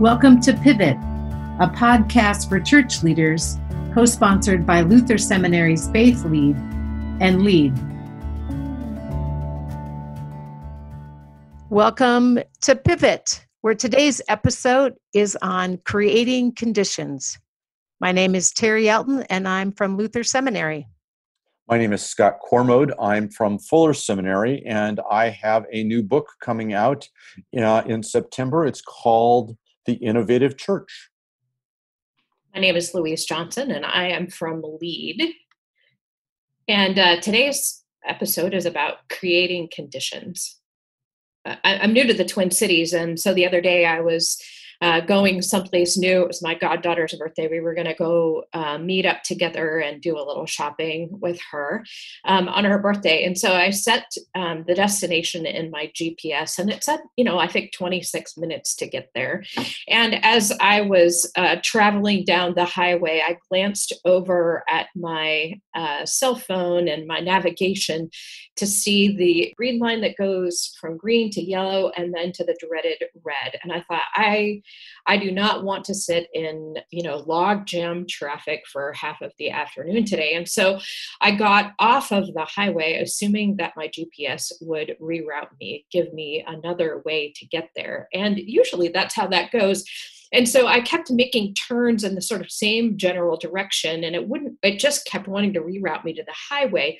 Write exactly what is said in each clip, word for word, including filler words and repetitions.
Welcome to Pivot, a podcast for church leaders, co-sponsored by Luther Seminary's Faith Lead and Lead. Welcome to Pivot, where today's episode is on creating conditions. My name is Terry Elton, and I'm from Luther Seminary. My name is Scott Cormode. I'm from Fuller Seminary, and I have a new book coming out uh, in September. It's called The Innovative Church. My name is Louise Johnson, and I am from Lead. And uh, today's episode is about creating conditions. Uh, I, I'm new to the Twin Cities, and so the other day I was Uh, going someplace new. It was my goddaughter's birthday. We were going to go uh, meet up together and do a little shopping with her um, on her birthday. And so I set um, the destination in my G P S, and it said, you know, I think twenty-six minutes to get there. And as I was uh, traveling down the highway, I glanced over at my uh, cell phone and my navigation to see the green line that goes from green to yellow and then to the dreaded red. And I thought, I I do not want to sit in, you know, log jam traffic for half of the afternoon today. And so I got off of the highway, assuming that my G P S would reroute me, give me another way to get there. And usually that's how that goes. And so I kept making turns in the sort of same general direction, and it wouldn't, it just kept wanting to reroute me to the highway.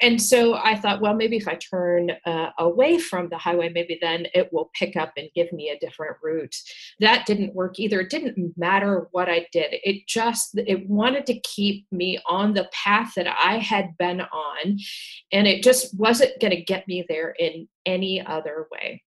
And so I thought, well, maybe if I turn uh, away from the highway, maybe then it will pick up and give me a different route. That didn't work either. It didn't matter what I did. It just, it wanted to keep me on the path that I had been on, and it just wasn't going to get me there in any other way.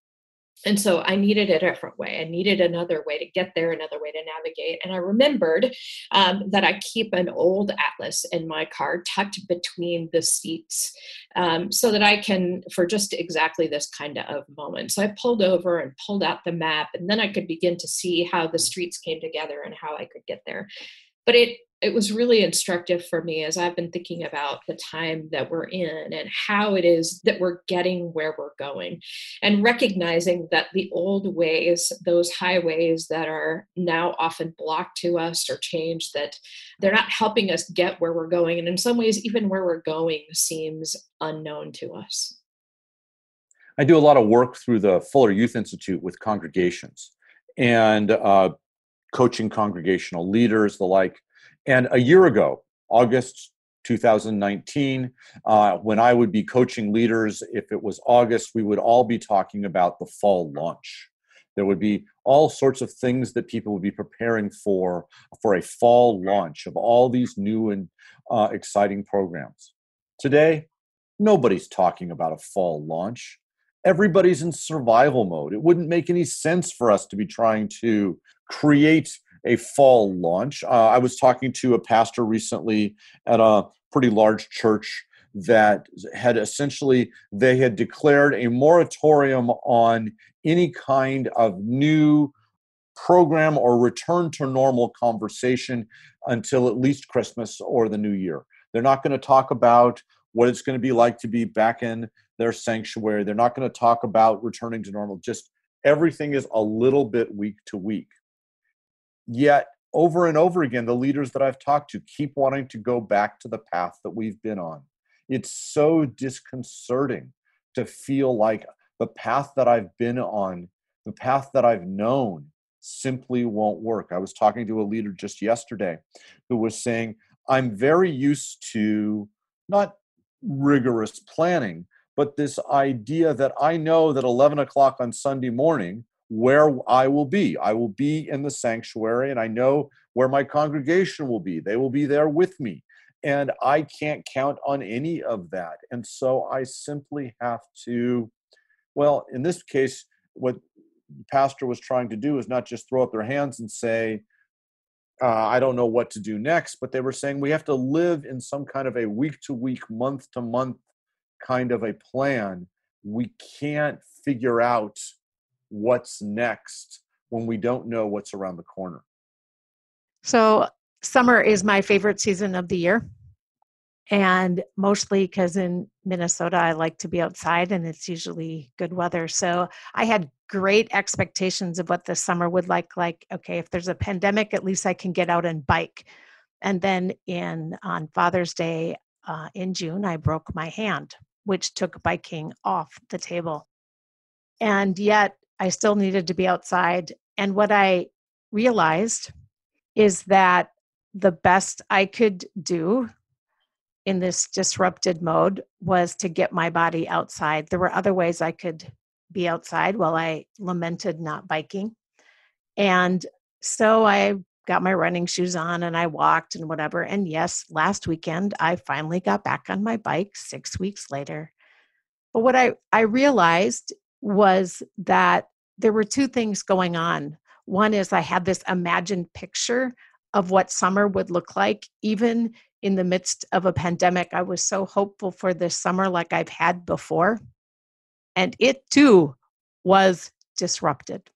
And so I needed a different way. I needed another way to get there, another way to navigate. And I remembered um, that I keep an old atlas in my car tucked between the seats um, so that I can, for just exactly this kind of moment. So I pulled over and pulled out the map, and then I could begin to see how the streets came together and how I could get there. But it It was really instructive for me as I've been thinking about the time that we're in and how it is that we're getting where we're going, and recognizing that the old ways, those highways that are now often blocked to us or changed, that they're not helping us get where we're going. And in some ways, even where we're going seems unknown to us. I do a lot of work through the Fuller Youth Institute with congregations and uh, coaching congregational leaders, the like. And a year ago, August two thousand nineteen, uh, when I would be coaching leaders, if it was August, we would all be talking about the fall launch. There would be all sorts of things that people would be preparing for, for a fall launch of all these new and uh, exciting programs. Today, nobody's talking about a fall launch. Everybody's in survival mode. It wouldn't make any sense for us to be trying to create a fall launch. Uh, I was talking to a pastor recently at a pretty large church that had essentially, they had declared a moratorium on any kind of new program or return to normal conversation until at least Christmas or the new year. They're not going to talk about what it's going to be like to be back in their sanctuary. They're not going to talk about returning to normal. Just everything is a little bit week to week. Yet, over and over again, the leaders that I've talked to keep wanting to go back to the path that we've been on. It's so disconcerting to feel like the path that I've been on, the path that I've known, simply won't work. I was talking to a leader just yesterday who was saying, I'm very used to not rigorous planning, but this idea that I know that eleven o'clock on Sunday morning, where I will be. I will be in the sanctuary, and I know where my congregation will be. They will be there with me, and I can't count on any of that. And so I simply have to, well, in this case, what the pastor was trying to do is not just throw up their hands and say, uh, I don't know what to do next, but they were saying we have to live in some kind of a week-to-week, month-to-month kind of a plan. We can't figure out what's next when we don't know what's around the corner. So summer is my favorite season of the year. And mostly because in Minnesota, I like to be outside and it's usually good weather. So I had great expectations of what the summer would like, like, okay, if there's a pandemic, at least I can get out and bike. And then in on Father's Day uh, in June, I broke my hand, which took biking off the table. And yet I still needed to be outside. And what I realized is that the best I could do in this disrupted mode was to get my body outside. There were other ways I could be outside while I lamented not biking. And so I got my running shoes on and I walked and whatever. And yes, last weekend, I finally got back on my bike six weeks later. But what I, I realized was that there were two things going on. One is I had this imagined picture of what summer would look like. Even in the midst of a pandemic, I was so hopeful for this summer like I've had before. And it too was disrupted.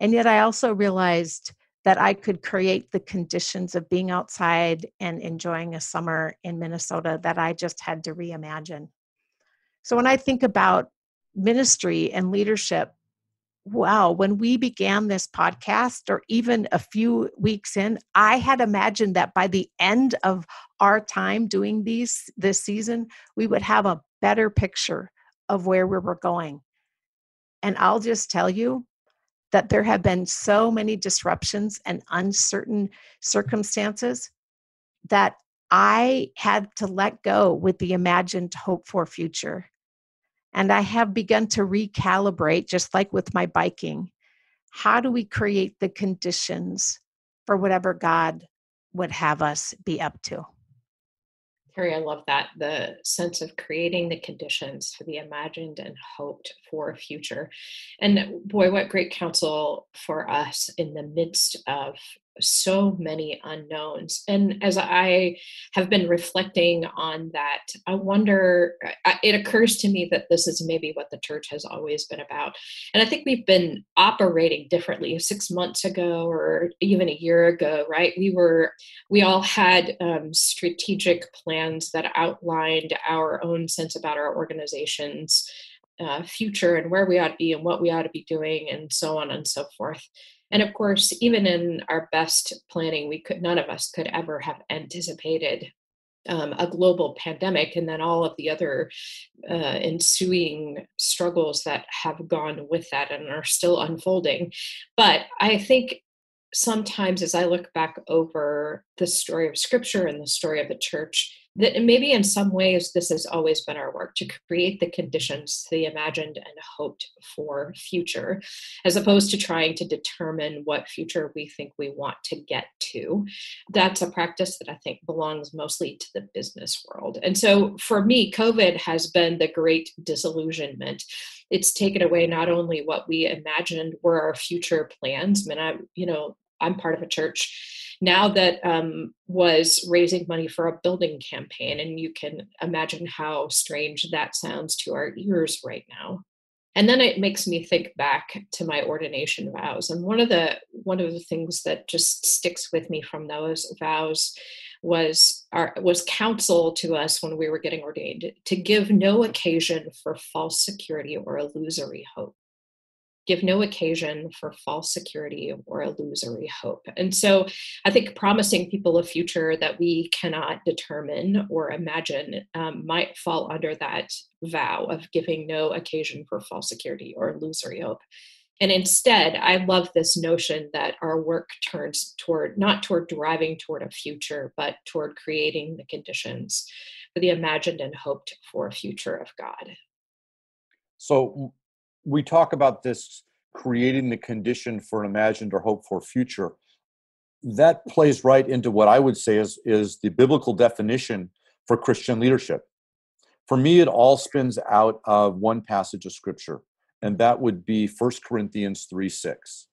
And yet I also realized that I could create the conditions of being outside and enjoying a summer in Minnesota that I just had to reimagine. So when I think about ministry and leadership, wow, when we began this podcast, or even a few weeks in, I had imagined that by the end of our time doing these this season, we would have a better picture of where we were going. And I'll just tell you that there have been so many disruptions and uncertain circumstances that I had to let go with the imagined hope for future. And I have begun to recalibrate, just like with my biking, how do we create the conditions for whatever God would have us be up to? Terry, I love that, the sense of creating the conditions for the imagined and hoped for future. And boy, what great counsel for us in the midst of so many unknowns. And as I have been reflecting on that, I wonder, it occurs to me that this is maybe what the church has always been about. And I think we've been operating differently six months ago, or even a year ago, right? We were, we all had um, strategic plans that outlined our own sense about our organization's uh, future and where we ought to be and what we ought to be doing and so on and so forth. And of course, even in our best planning, we could, none of us could ever have anticipated um, a global pandemic and then all of the other uh, ensuing struggles that have gone with that and are still unfolding. But I think sometimes as I look back over the story of Scripture and the story of the church, that maybe in some ways this has always been our work, to create the conditions, the imagined and hoped for future, as opposed to trying to determine what future we think we want to get to. That's a practice that I think belongs mostly to the business world. And so for me, COVID has been the great disillusionment. It's taken away not only what we imagined were our future plans. I mean, I, you know, I'm part of a church now that um, was raising money for a building campaign. And you can imagine how strange that sounds to our ears right now. And then it makes me think back to my ordination vows. And one of the one of the things that just sticks with me from those vows was our, was counsel to us when we were getting ordained to give no occasion for false security or illusory hope. Give no occasion for false security or illusory hope. And so I think promising people a future that we cannot determine or imagine um, might fall under that vow of giving no occasion for false security or illusory hope. And instead, I love this notion that our work turns toward, not toward driving toward a future, but toward creating the conditions for the imagined and hoped for future of God. So we talk about this creating the condition for an imagined or hoped for future. That plays right into what I would say is, is the biblical definition for Christian leadership. For me, it all spins out of one passage of Scripture, and that would be First Corinthians three six.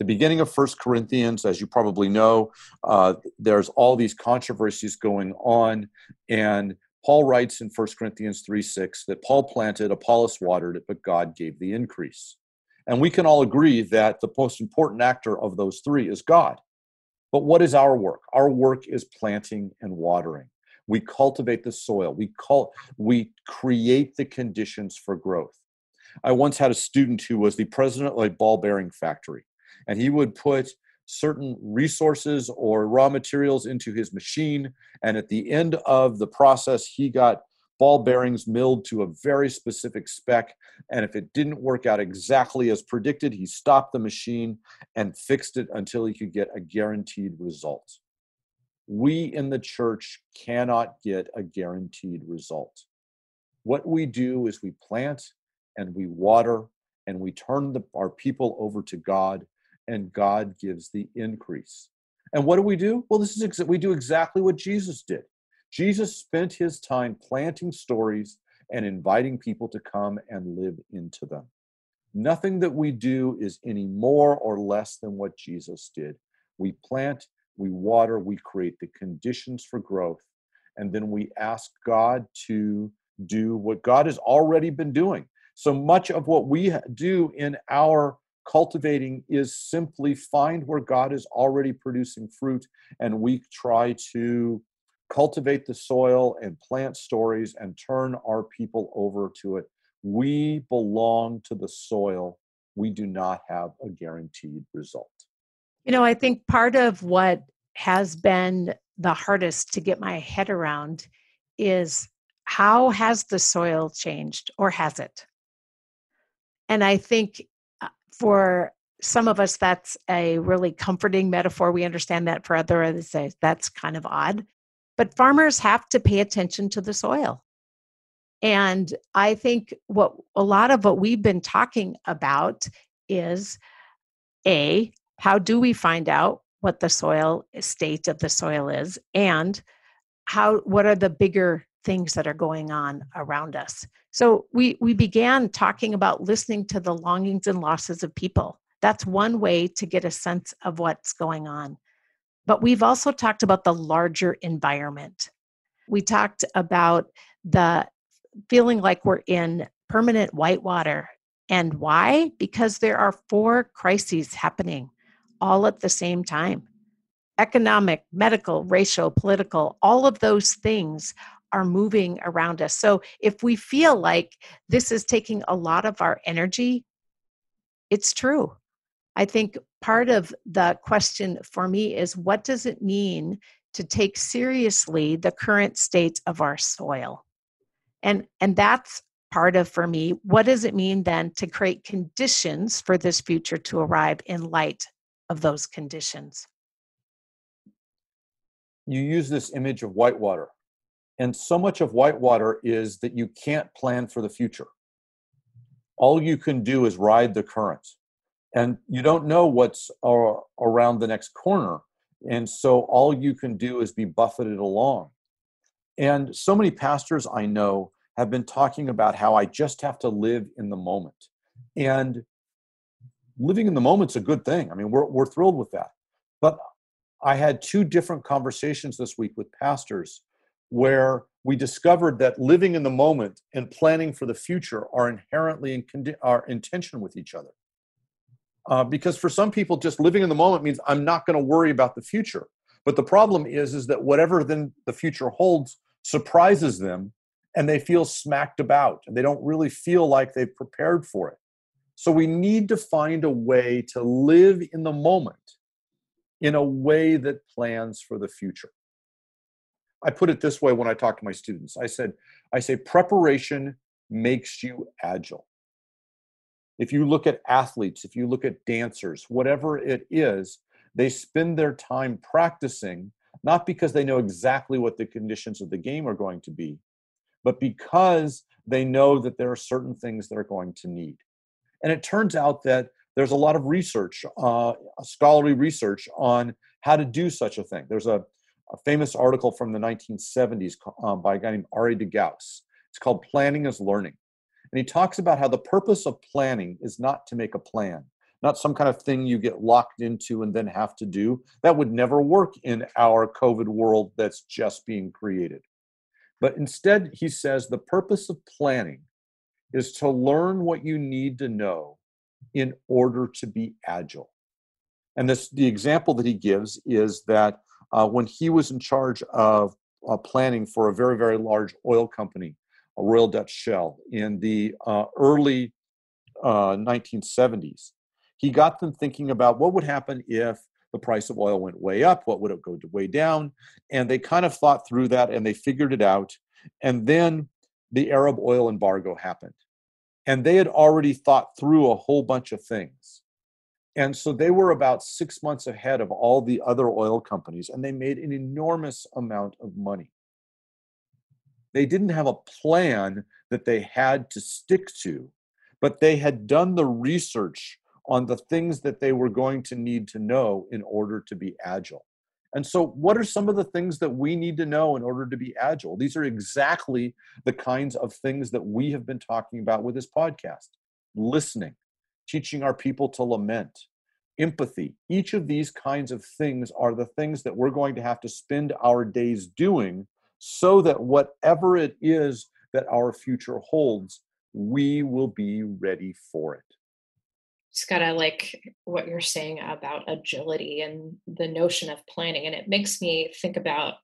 The beginning of First Corinthians, as you probably know, uh, there's all these controversies going on, and Paul writes in First Corinthians three six that Paul planted, Apollos watered it, but God gave the increase. And we can all agree that the most important actor of those three is God. But what is our work? Our work is planting and watering. We cultivate the soil. We call, we create the conditions for growth. I once had a student who was the president of a ball bearing factory, and he would put certain resources or raw materials into his machine. And at the end of the process, he got ball bearings milled to a very specific spec. And if it didn't work out exactly as predicted, he stopped the machine and fixed it until he could get a guaranteed result. We in the church cannot get a guaranteed result. What we do is we plant and we water and we turn the, our people over to God, and God gives the increase. And what do we do? Well, this is ex- we do exactly what Jesus did. Jesus spent his time planting stories and inviting people to come and live into them. Nothing that we do is any more or less than what Jesus did. We plant, we water, we create the conditions for growth, and then we ask God to do what God has already been doing. So much of what we do in our cultivating is simply find where God is already producing fruit, and we try to cultivate the soil and plant stories and turn our people over to it. We belong to the soil. We do not have a guaranteed result. You know, I think part of what has been the hardest to get my head around is, how has the soil changed, or has it? And I think for some of us, that's a really comforting metaphor. We understand that. For others, that's kind of odd. But farmers have to pay attention to the soil. And I think what a lot of what we've been talking about is, A, how do we find out what the soil state of the soil is, and how, what are the bigger things that are going on around us? So we, we began talking about listening to the longings and losses of people. That's one way to get a sense of what's going on. But we've also talked about the larger environment. We talked about the feeling like we're in permanent whitewater. And why? Because there are four crises happening all at the same time. Economic, medical, racial, political, all of those things are moving around us. So if we feel like this is taking a lot of our energy, it's true. I think part of the question for me is, what does it mean to take seriously the current state of our soil? And, and that's part of, for me, what does it mean then to create conditions for this future to arrive in light of those conditions? You use this image of whitewater. And so much of whitewater is that you can't plan for the future. All you can do is ride the current. And you don't know what's uh, around the next corner. And so all you can do is be buffeted along. And so many pastors I know have been talking about how I just have to live in the moment. And living in the moment's a good thing. I mean, we're we're thrilled with that. But I had two different conversations this week with pastors where we discovered that living in the moment and planning for the future are inherently in, condi- are in tension with each other. Uh, because for some people, just living in the moment means I'm not going to worry about the future. But the problem is, is that whatever then the future holds surprises them, and they feel smacked about, and they don't really feel like they've prepared for it. So we need to find a way to live in the moment in a way that plans for the future. I put it this way when I talk to my students. I said, I say, preparation makes you agile. If you look at athletes, if you look at dancers, whatever it is, they spend their time practicing, not because they know exactly what the conditions of the game are going to be, but because they know that there are certain things they're going to need. And it turns out that there's a lot of research, uh, scholarly research on how to do such a thing. There's a A famous article from the nineteen seventies um, by a guy named Ari de Gauss. It's called Planning is Learning. And he talks about how the purpose of planning is not to make a plan, not some kind of thing you get locked into and then have to do. That would never work in our COVID world that's just being created. But instead, he says the purpose of planning is to learn what you need to know in order to be agile. And this, the example that he gives is that Uh, when he was in charge of uh, planning for a very, very large oil company, a Royal Dutch Shell, in the uh, early uh, nineteen seventies. He got them thinking about what would happen if the price of oil went way up, what would it go way down? And they kind of thought through that and they figured it out. And then the Arab oil embargo happened. And they had already thought through a whole bunch of things. And so they were about six months ahead of all the other oil companies, and they made an enormous amount of money. They didn't have a plan that they had to stick to, but they had done the research on the things that they were going to need to know in order to be agile. And so what are some of the things that we need to know in order to be agile? These are exactly the kinds of things that we have been talking about with this podcast. Listening, teaching our people to lament, empathy. Each of these kinds of things are the things that we're going to have to spend our days doing so that whatever it is that our future holds, we will be ready for it. Just gotta like what you're saying about agility and the notion of planning. And it makes me think about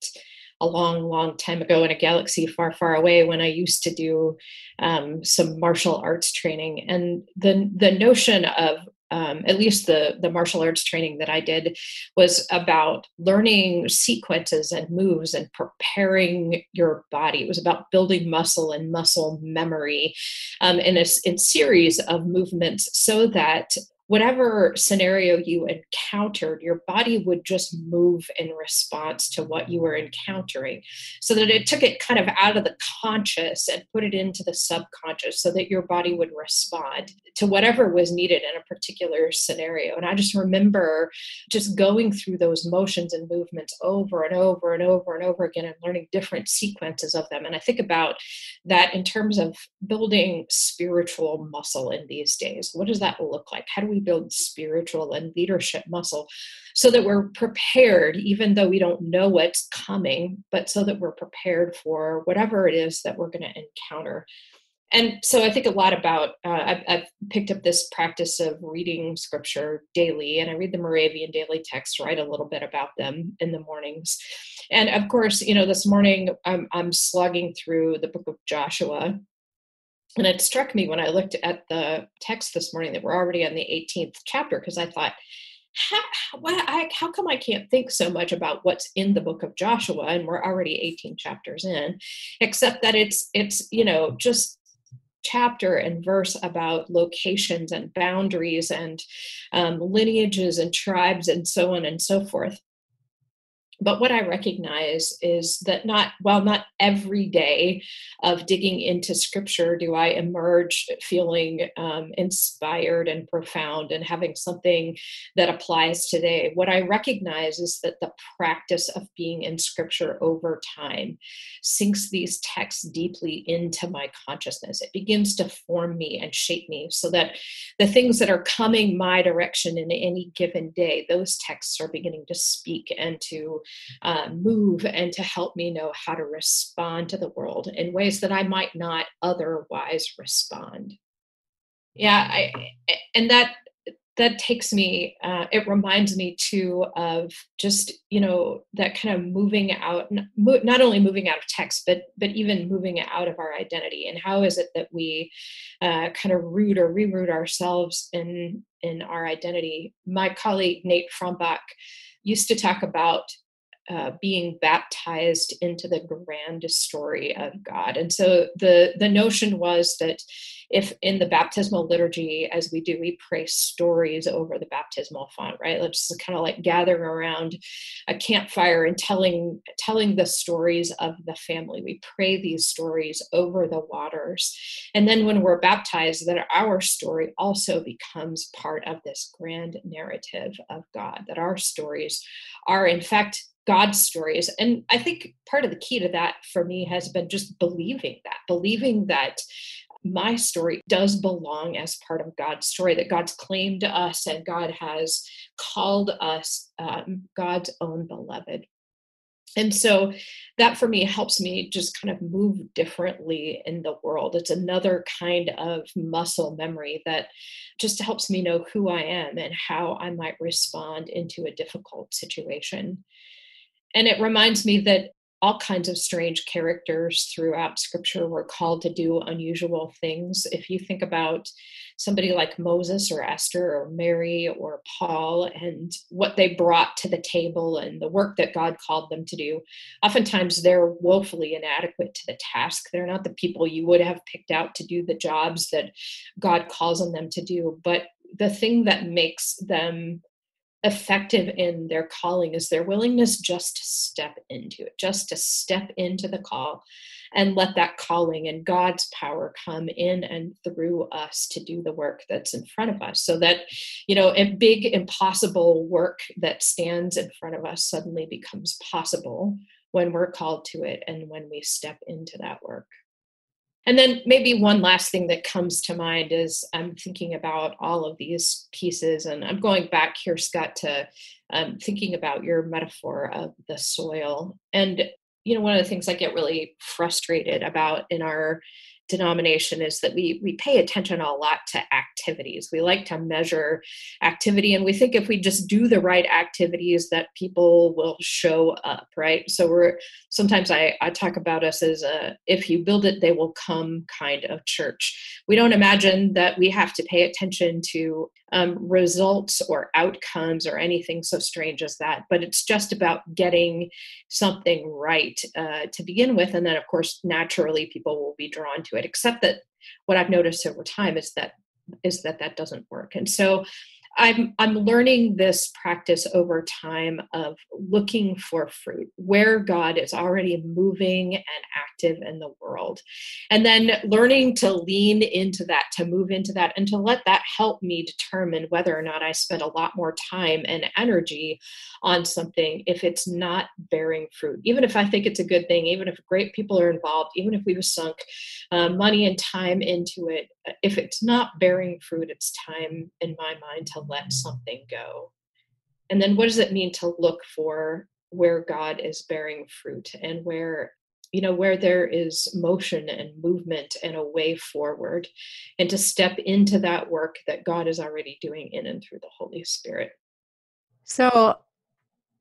a long, long time ago in a galaxy far, far away when I used to do um, some martial arts training. And the the notion of um, at least the, the martial arts training that I did was about learning sequences and moves and preparing your body. It was about building muscle and muscle memory um, in a in series of movements so that whatever scenario you encountered, your body would just move in response to what you were encountering, so that it took it kind of out of the conscious and put it into the subconscious so that your body would respond to whatever was needed in a particular scenario. And I just remember just going through those motions and movements over and over and over and over again and learning different sequences of them. And I think about that in terms of building spiritual muscle in these days. What does that look like? How do we We build spiritual and leadership muscle so that we're prepared, even though we don't know what's coming, but so that we're prepared for whatever it is that we're going to encounter. And so I think a lot about, uh, I've, I've picked up this practice of reading scripture daily, and I read the Moravian Daily text, write a little bit about them in the mornings. And of course, you know, this morning I'm, I'm slogging through the book of Joshua. And it struck me when I looked at the text this morning that we're already on the eighteenth chapter, because I thought, how, why, I, how come I can't think so much about what's in the book of Joshua? And we're already eighteen chapters in, except that it's, it's, you know, just chapter and verse about locations and boundaries and um, lineages and tribes and so on and so forth. But what I recognize is that not, while not every day of digging into scripture do I emerge feeling um, inspired and profound and having something that applies today. What I recognize is that the practice of being in scripture over time sinks these texts deeply into my consciousness. It begins to form me and shape me so that the things that are coming my direction in any given day, those texts are beginning to speak and to Uh, move and to help me know how to respond to the world in ways that I might not otherwise respond. Yeah, I, and that that takes me, uh, it reminds me too of just, you know, that kind of moving out, not only moving out of text, but but even moving out of our identity. And how is it that we uh, kind of root or reroot ourselves in, in our identity? My colleague, Nate Frombach, used to talk about Uh, being baptized into the grand story of God. And so the, the notion was that if in the baptismal liturgy, as we do, we pray stories over the baptismal font, right? Let's just kind of like gathering around a campfire and telling, telling the stories of the family. We pray these stories over the waters. And then when we're baptized, that our story also becomes part of this grand narrative of God, that our stories are in fact God's stories. And I think part of the key to that for me has been just believing that, believing that my story does belong as part of God's story, that God's claimed us and God has called us um, God's own beloved. And so that for me helps me just kind of move differently in the world. It's another kind of muscle memory that just helps me know who I am and how I might respond into a difficult situation. And it reminds me that all kinds of strange characters throughout Scripture were called to do unusual things. If you think about somebody like Moses or Esther or Mary or Paul and what they brought to the table and the work that God called them to do, oftentimes they're woefully inadequate to the task. They're not the people you would have picked out to do the jobs that God calls on them to do. But the thing that makes them effective in their calling is their willingness just to step into it, just to step into the call and let that calling and God's power come in and through us to do the work that's in front of us. So that, you know, a big impossible work that stands in front of us suddenly becomes possible when we're called to it and when we step into that work. And then maybe one last thing that comes to mind is I'm thinking about all of these pieces, and I'm going back here, Scott, to um, thinking about your metaphor of the soil. And, you know, one of the things I get really frustrated about in our denomination is that we we pay attention a lot to activities. We like to measure activity, and we think if we just do the right activities that people will show up, right? So we're sometimes I, I talk about us as a if you build it, they will come kind of church. We don't imagine that we have to pay attention to um, results or outcomes or anything so strange as that, but it's just about getting something right uh, to begin with. And then of course, naturally people will be drawn to it, except that what I've noticed over time is that is that that doesn't work. And so I'm I'm learning this practice over time of looking for fruit where God is already moving and active in the world, and then learning to lean into that, to move into that, and to let that help me determine whether or not I spend a lot more time and energy on something if it's not bearing fruit. Even if I think it's a good thing, even if great people are involved, even if we've sunk uh, money and time into it, if it's not bearing fruit, it's time in my mind to let something go. And then what does it mean to look for where God is bearing fruit and where, you know, where there is motion and movement and a way forward, and to step into that work that God is already doing in and through the Holy Spirit. So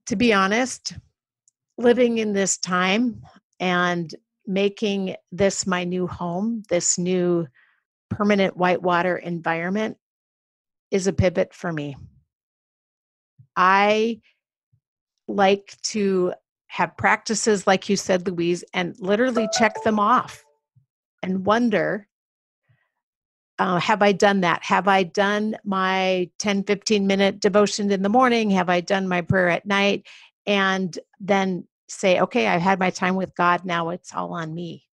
to be honest, living in this time and making this my new home, this new permanent whitewater environment, is a pivot for me. I like to have practices, like you said, Louise, and literally check them off and wonder, uh, have I done that? Have I done my ten, fifteen minute devotion in the morning? Have I done my prayer at night? And then say, okay, I've had my time with God. Now it's all on me.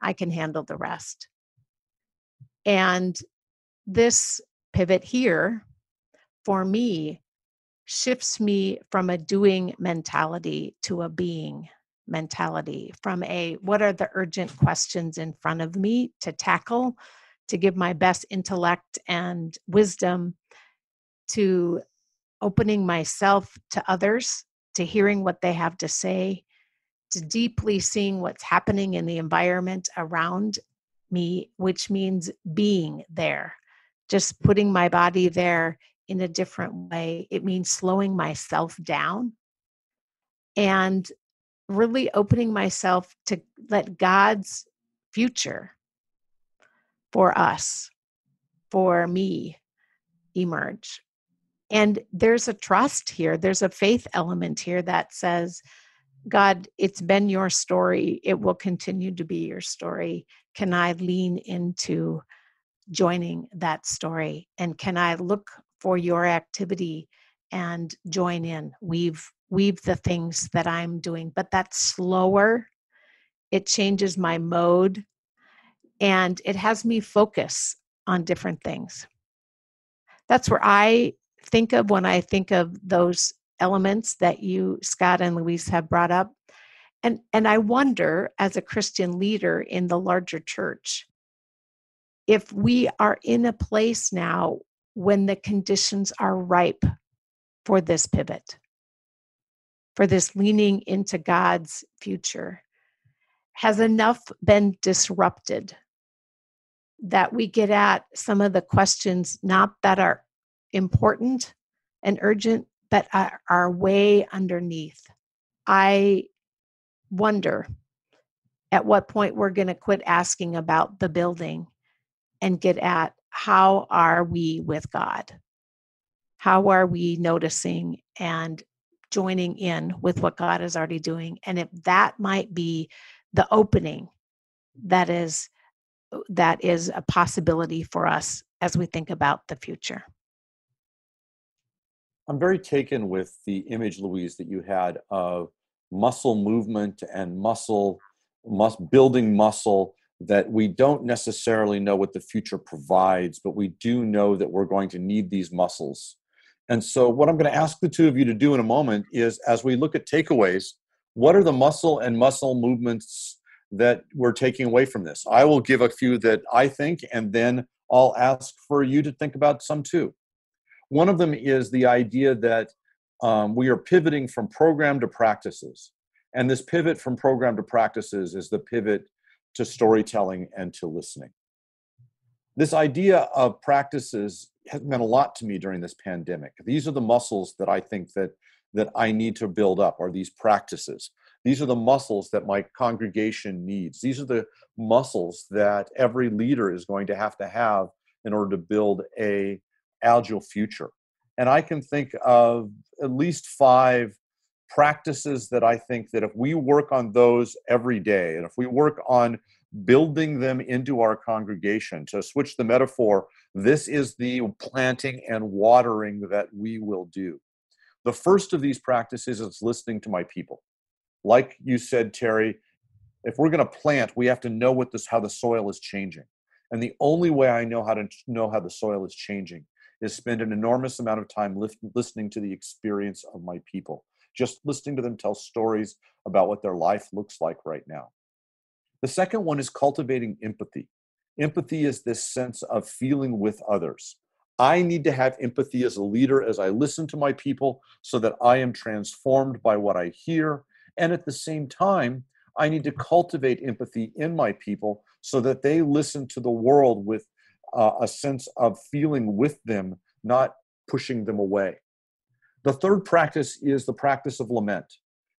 I can handle the rest. And this pivot here, for me, shifts me from a doing mentality to a being mentality, from a what are the urgent questions in front of me to tackle, to give my best intellect and wisdom, to opening myself to others, to hearing what they have to say, to deeply seeing what's happening in the environment around me, which means being there, just putting my body there in a different way. It means slowing myself down and really opening myself to let God's future for us, for me, emerge. And there's a trust here. There's a faith element here that says, God, it's been your story. It will continue to be your story. Can I lean into joining that story? And can I look for your activity and join in, weave, weave the things that I'm doing? But that's slower. It changes my mode, and it has me focus on different things. That's where I think of when I think of those elements that you, Scott and Louise, have brought up. And, and I wonder, as a Christian leader in the larger church, if we are in a place now when the conditions are ripe for this pivot, for this leaning into God's future, has enough been disrupted that we get at some of the questions, not that are important and urgent, but are, are way underneath. I wonder at what point we're going to quit asking about the building and get at, how are we with God? How are we noticing and joining in with what God is already doing? And if that might be the opening that is that is a possibility for us as we think about the future. I'm very taken with the image, Louise, that you had of muscle movement and muscle, mus- building muscle, that we don't necessarily know what the future provides, but we do know that we're going to need these muscles. And so what I'm going to ask the two of you to do in a moment is, as we look at takeaways, what are the muscle and muscle movements that we're taking away from this? I will give a few that I think, and then I'll ask for you to think about some too. One of them is the idea that um, we are pivoting from program to practices. And this pivot from program to practices is the pivot to storytelling and to listening. This idea of practices has meant a lot to me during this pandemic. These are the muscles that I think that that I need to build up, are these practices. These are the muscles that my congregation needs. These are the muscles that every leader is going to have to have in order to build a agile future. And I can think of at least five practices that I think that if we work on those every day, and if we work on building them into our congregation, to switch the metaphor, this is the planting and watering that we will do. The first of these practices is listening to my people. Like you said, Terry, if we're going to plant, we have to know what this, how the soil is changing. And the only way I know how to know how the soil is changing is spend an enormous amount of time lift, listening to the experience of my people. Just listening to them tell stories about what their life looks like right now. The second one is cultivating empathy. Empathy is this sense of feeling with others. I need to have empathy as a leader as I listen to my people so that I am transformed by what I hear. And at the same time, I need to cultivate empathy in my people so that they listen to the world with uh, a sense of feeling with them, not pushing them away. The third practice is the practice of lament,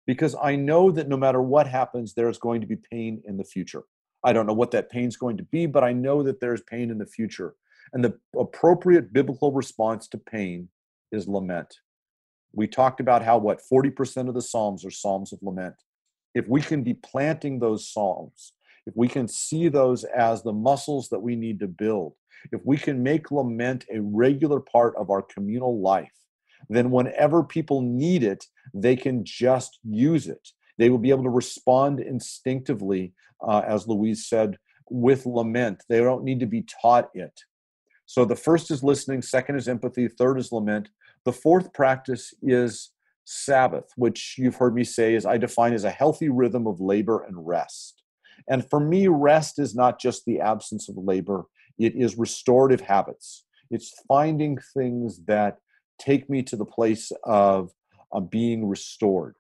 because I know that no matter what happens, there's going to be pain in the future. I don't know what that pain's going to be, but I know that there's pain in the future. And the appropriate biblical response to pain is lament. We talked about how, what, forty percent of the Psalms are Psalms of lament. If we can be planting those Psalms, if we can see those as the muscles that we need to build, if we can make lament a regular part of our communal life, then whenever people need it, they can just use it. They will be able to respond instinctively, uh, as Louise said, with lament. They don't need to be taught it. So the first is listening, second is empathy, third is lament. The fourth practice is Sabbath, which you've heard me say is I define as a healthy rhythm of labor and rest. And for me, rest is not just the absence of labor. It is restorative habits. It's finding things that take me to the place of, of being restored.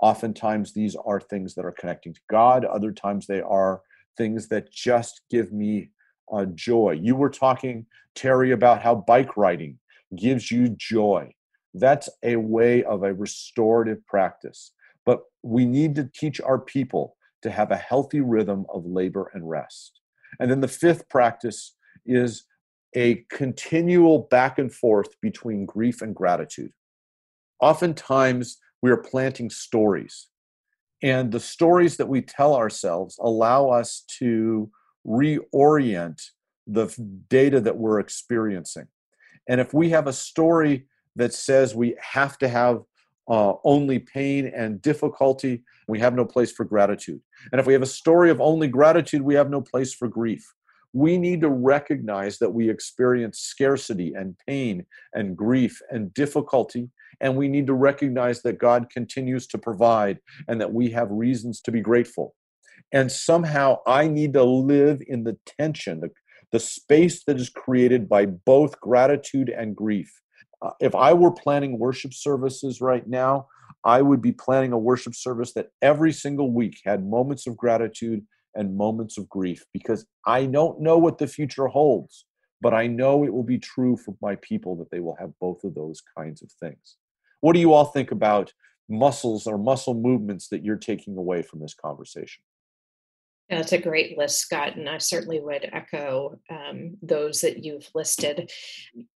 Oftentimes, these are things that are connecting to God. Other times, they are things that just give me uh, joy. You were talking, Terry, about how bike riding gives you joy. That's a way of a restorative practice. But we need to teach our people to have a healthy rhythm of labor and rest. And then the fifth practice is a continual back and forth between grief and gratitude. Oftentimes, we are planting stories, and the stories that we tell ourselves allow us to reorient the data that we're experiencing. And if we have a story that says we have to have uh, only pain and difficulty, we have no place for gratitude. And if we have a story of only gratitude, we have no place for grief. We need to recognize that we experience scarcity and pain and grief and difficulty, and we need to recognize that God continues to provide and that we have reasons to be grateful. And somehow I need to live in the tension, the, the space that is created by both gratitude and grief. Uh, if I were planning worship services right now, I would be planning a worship service that every single week had moments of gratitude and moments of grief, because I don't know what the future holds, but I know it will be true for my people that they will have both of those kinds of things. What do you all think about muscles or muscle movements that you're taking away from this conversation? That's a great list, Scott, and I certainly would echo um, those that you've listed.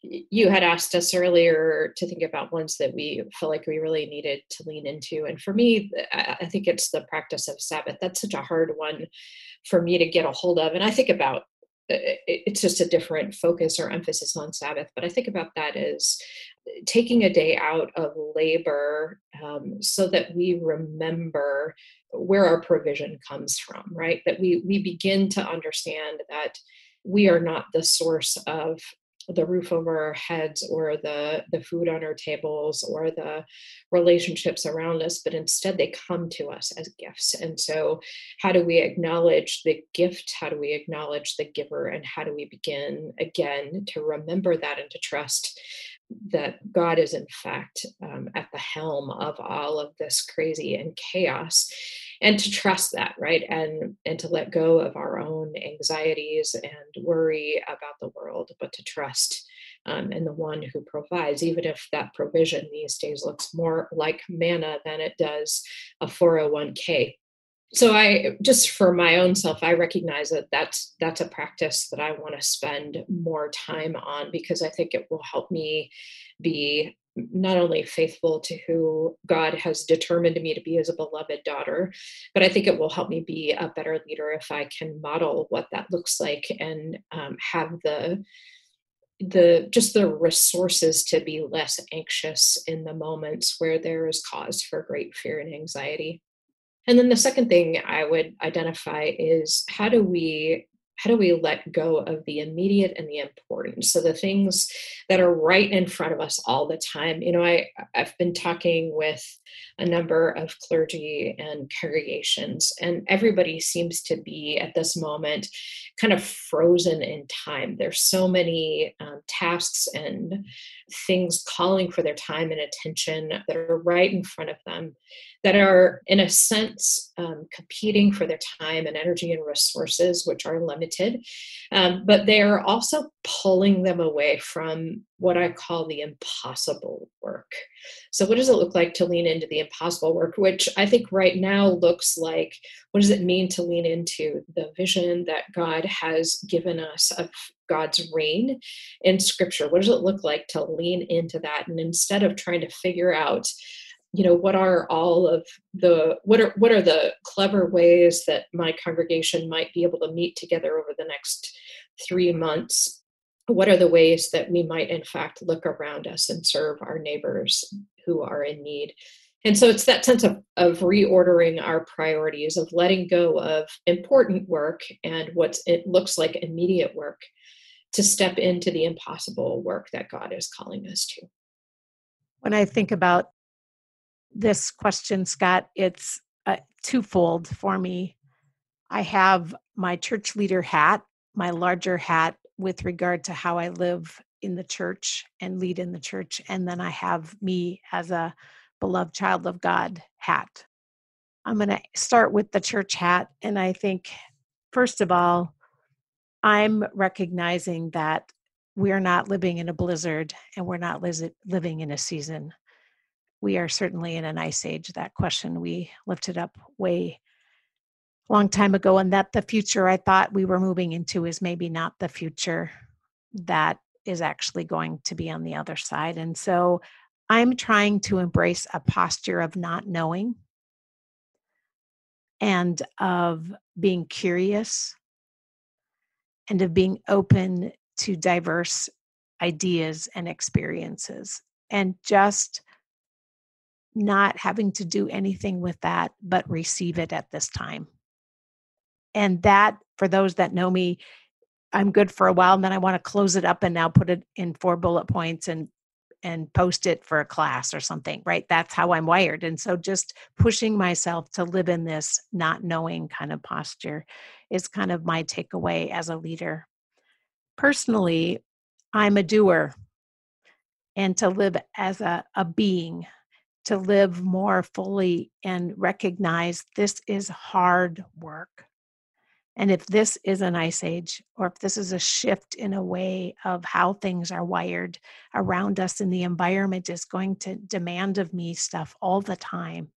You had asked us earlier to think about ones that we feel like we really needed to lean into. And for me, I think it's the practice of Sabbath. That's such a hard one for me to get a hold of. And I think about it's just a different focus or emphasis on Sabbath, but I think about that as taking a day out of labor um, so that we remember where our provision comes from, right? That we we begin to understand that we are not the source of the roof over our heads or the, the food on our tables or the relationships around us, but instead they come to us as gifts. And so how do we acknowledge the gift? How do we acknowledge the giver? And how do we begin again to remember that and to trust that God is in fact um, at the helm of all of this crazy and chaos, and to trust that, right? And, and to let go of our own anxieties and worry about the world, but to trust um, in the one who provides, even if that provision these days looks more like manna than it does a four oh one k. So I, just for my own self, I recognize that that's, that's a practice that I want to spend more time on, because I think it will help me be not only faithful to who God has determined me to be as a beloved daughter, but I think it will help me be a better leader if I can model what that looks like and um, have the the just the resources to be less anxious in the moments where there is cause for great fear and anxiety. And then the second thing I would identify is how do we how do we let go of the immediate and the important? So the things that are right in front of us all the time. You know, I, I've been talking with a number of clergy and congregations, and everybody seems to be at this moment kind of frozen in time. There's so many um, tasks and things calling for their time and attention that are right in front of them, that are, in a sense, um, competing for their time and energy and resources, which are limited, um, but they are also pulling them away from what I call the impossible work. So what does it look like to lean into the impossible work, which I think right now looks like, what does it mean to lean into the vision that God has given us of God's reign in Scripture? What does it look like to lean into that? And instead of trying to figure out, you know, what are all of the, what are, what are the clever ways that my congregation might be able to meet together over the next three months? What are the ways that we might, in fact, look around us and serve our neighbors who are in need? And so it's that sense of, of reordering our priorities, of letting go of important work and what it looks like immediate work to step into the impossible work that God is calling us to. When I think about this question, Scott, it's uh, twofold for me. I have my church leader hat, my larger hat with regard to how I live in the church and lead in the church. And then I have me as a beloved child of God hat. I'm going to start with the church hat. And I think, first of all, I'm recognizing that we're not living in a blizzard and we're not li- living in a season. We are certainly in an ice age. That question we lifted up way long time ago, and that the future I thought we were moving into is maybe not the future that is actually going to be on the other side. And so I'm trying to embrace a posture of not knowing and of being curious and of being open to diverse ideas and experiences, and just not having to do anything with that, but receive it at this time. And that, for those that know me, I'm good for a while, and then I want to close it up and now put it in four bullet points and and post it for a class or something, right? That's how I'm wired. And so just pushing myself to live in this not knowing kind of posture is kind of my takeaway as a leader. Personally, I'm a doer, and to live as a, a being, to live more fully and recognize this is hard work. And if this is an ice age, or if this is a shift in a way of how things are wired around us, and the environment is going to demand of me stuff all the time,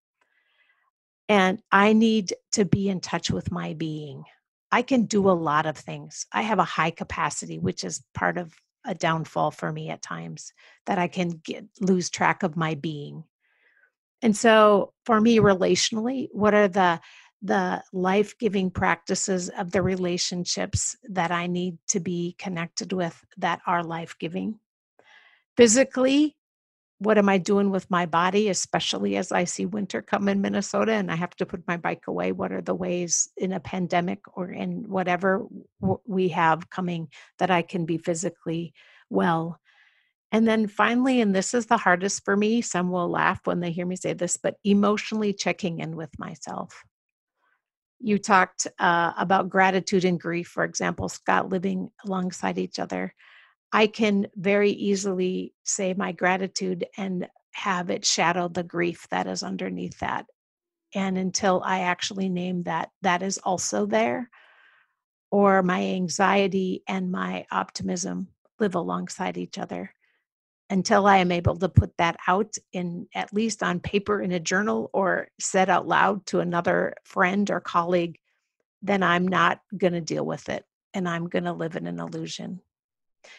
and I need to be in touch with my being. I can do a lot of things. I have a high capacity, which is part of a downfall for me at times, that I can get, lose track of my being. And so for me, relationally, what are the, the life-giving practices of the relationships that I need to be connected with that are life-giving? Physically, what am I doing with my body, especially as I see winter come in Minnesota and I have to put my bike away? What are the ways in a pandemic or in whatever we have coming that I can be physically well? And then finally, and this is the hardest for me, some will laugh when they hear me say this, but emotionally checking in with myself. You talked uh, about gratitude and grief, for example, Scott, living alongside each other. I can very easily say my gratitude and have it shadow the grief that is underneath that. And until I actually name that, that is also there, or my anxiety and my optimism live alongside each other. Until I am able to put that out in, at least on paper in a journal, or said out loud to another friend or colleague, then I'm not going to deal with it, and I'm going to live in an illusion.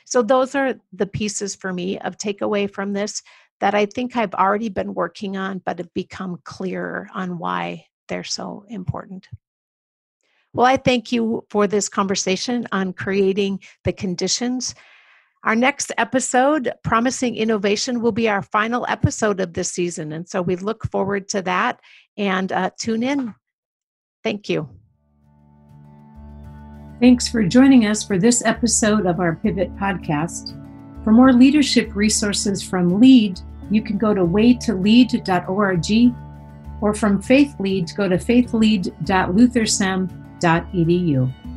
So those are the pieces for me of takeaway from this that I think I've already been working on, but have become clearer on why they're so important. Well, I thank you for this conversation on creating the conditions. Our next episode, Promising Innovation, will be our final episode of this season. And so we look forward to that, and uh, tune in. Thank you. Thanks for joining us for this episode of our Pivot podcast. For more leadership resources from Lead, you can go to way to lead dot org, or from Faith Lead, go to faith lead dot luthersem dot e d u.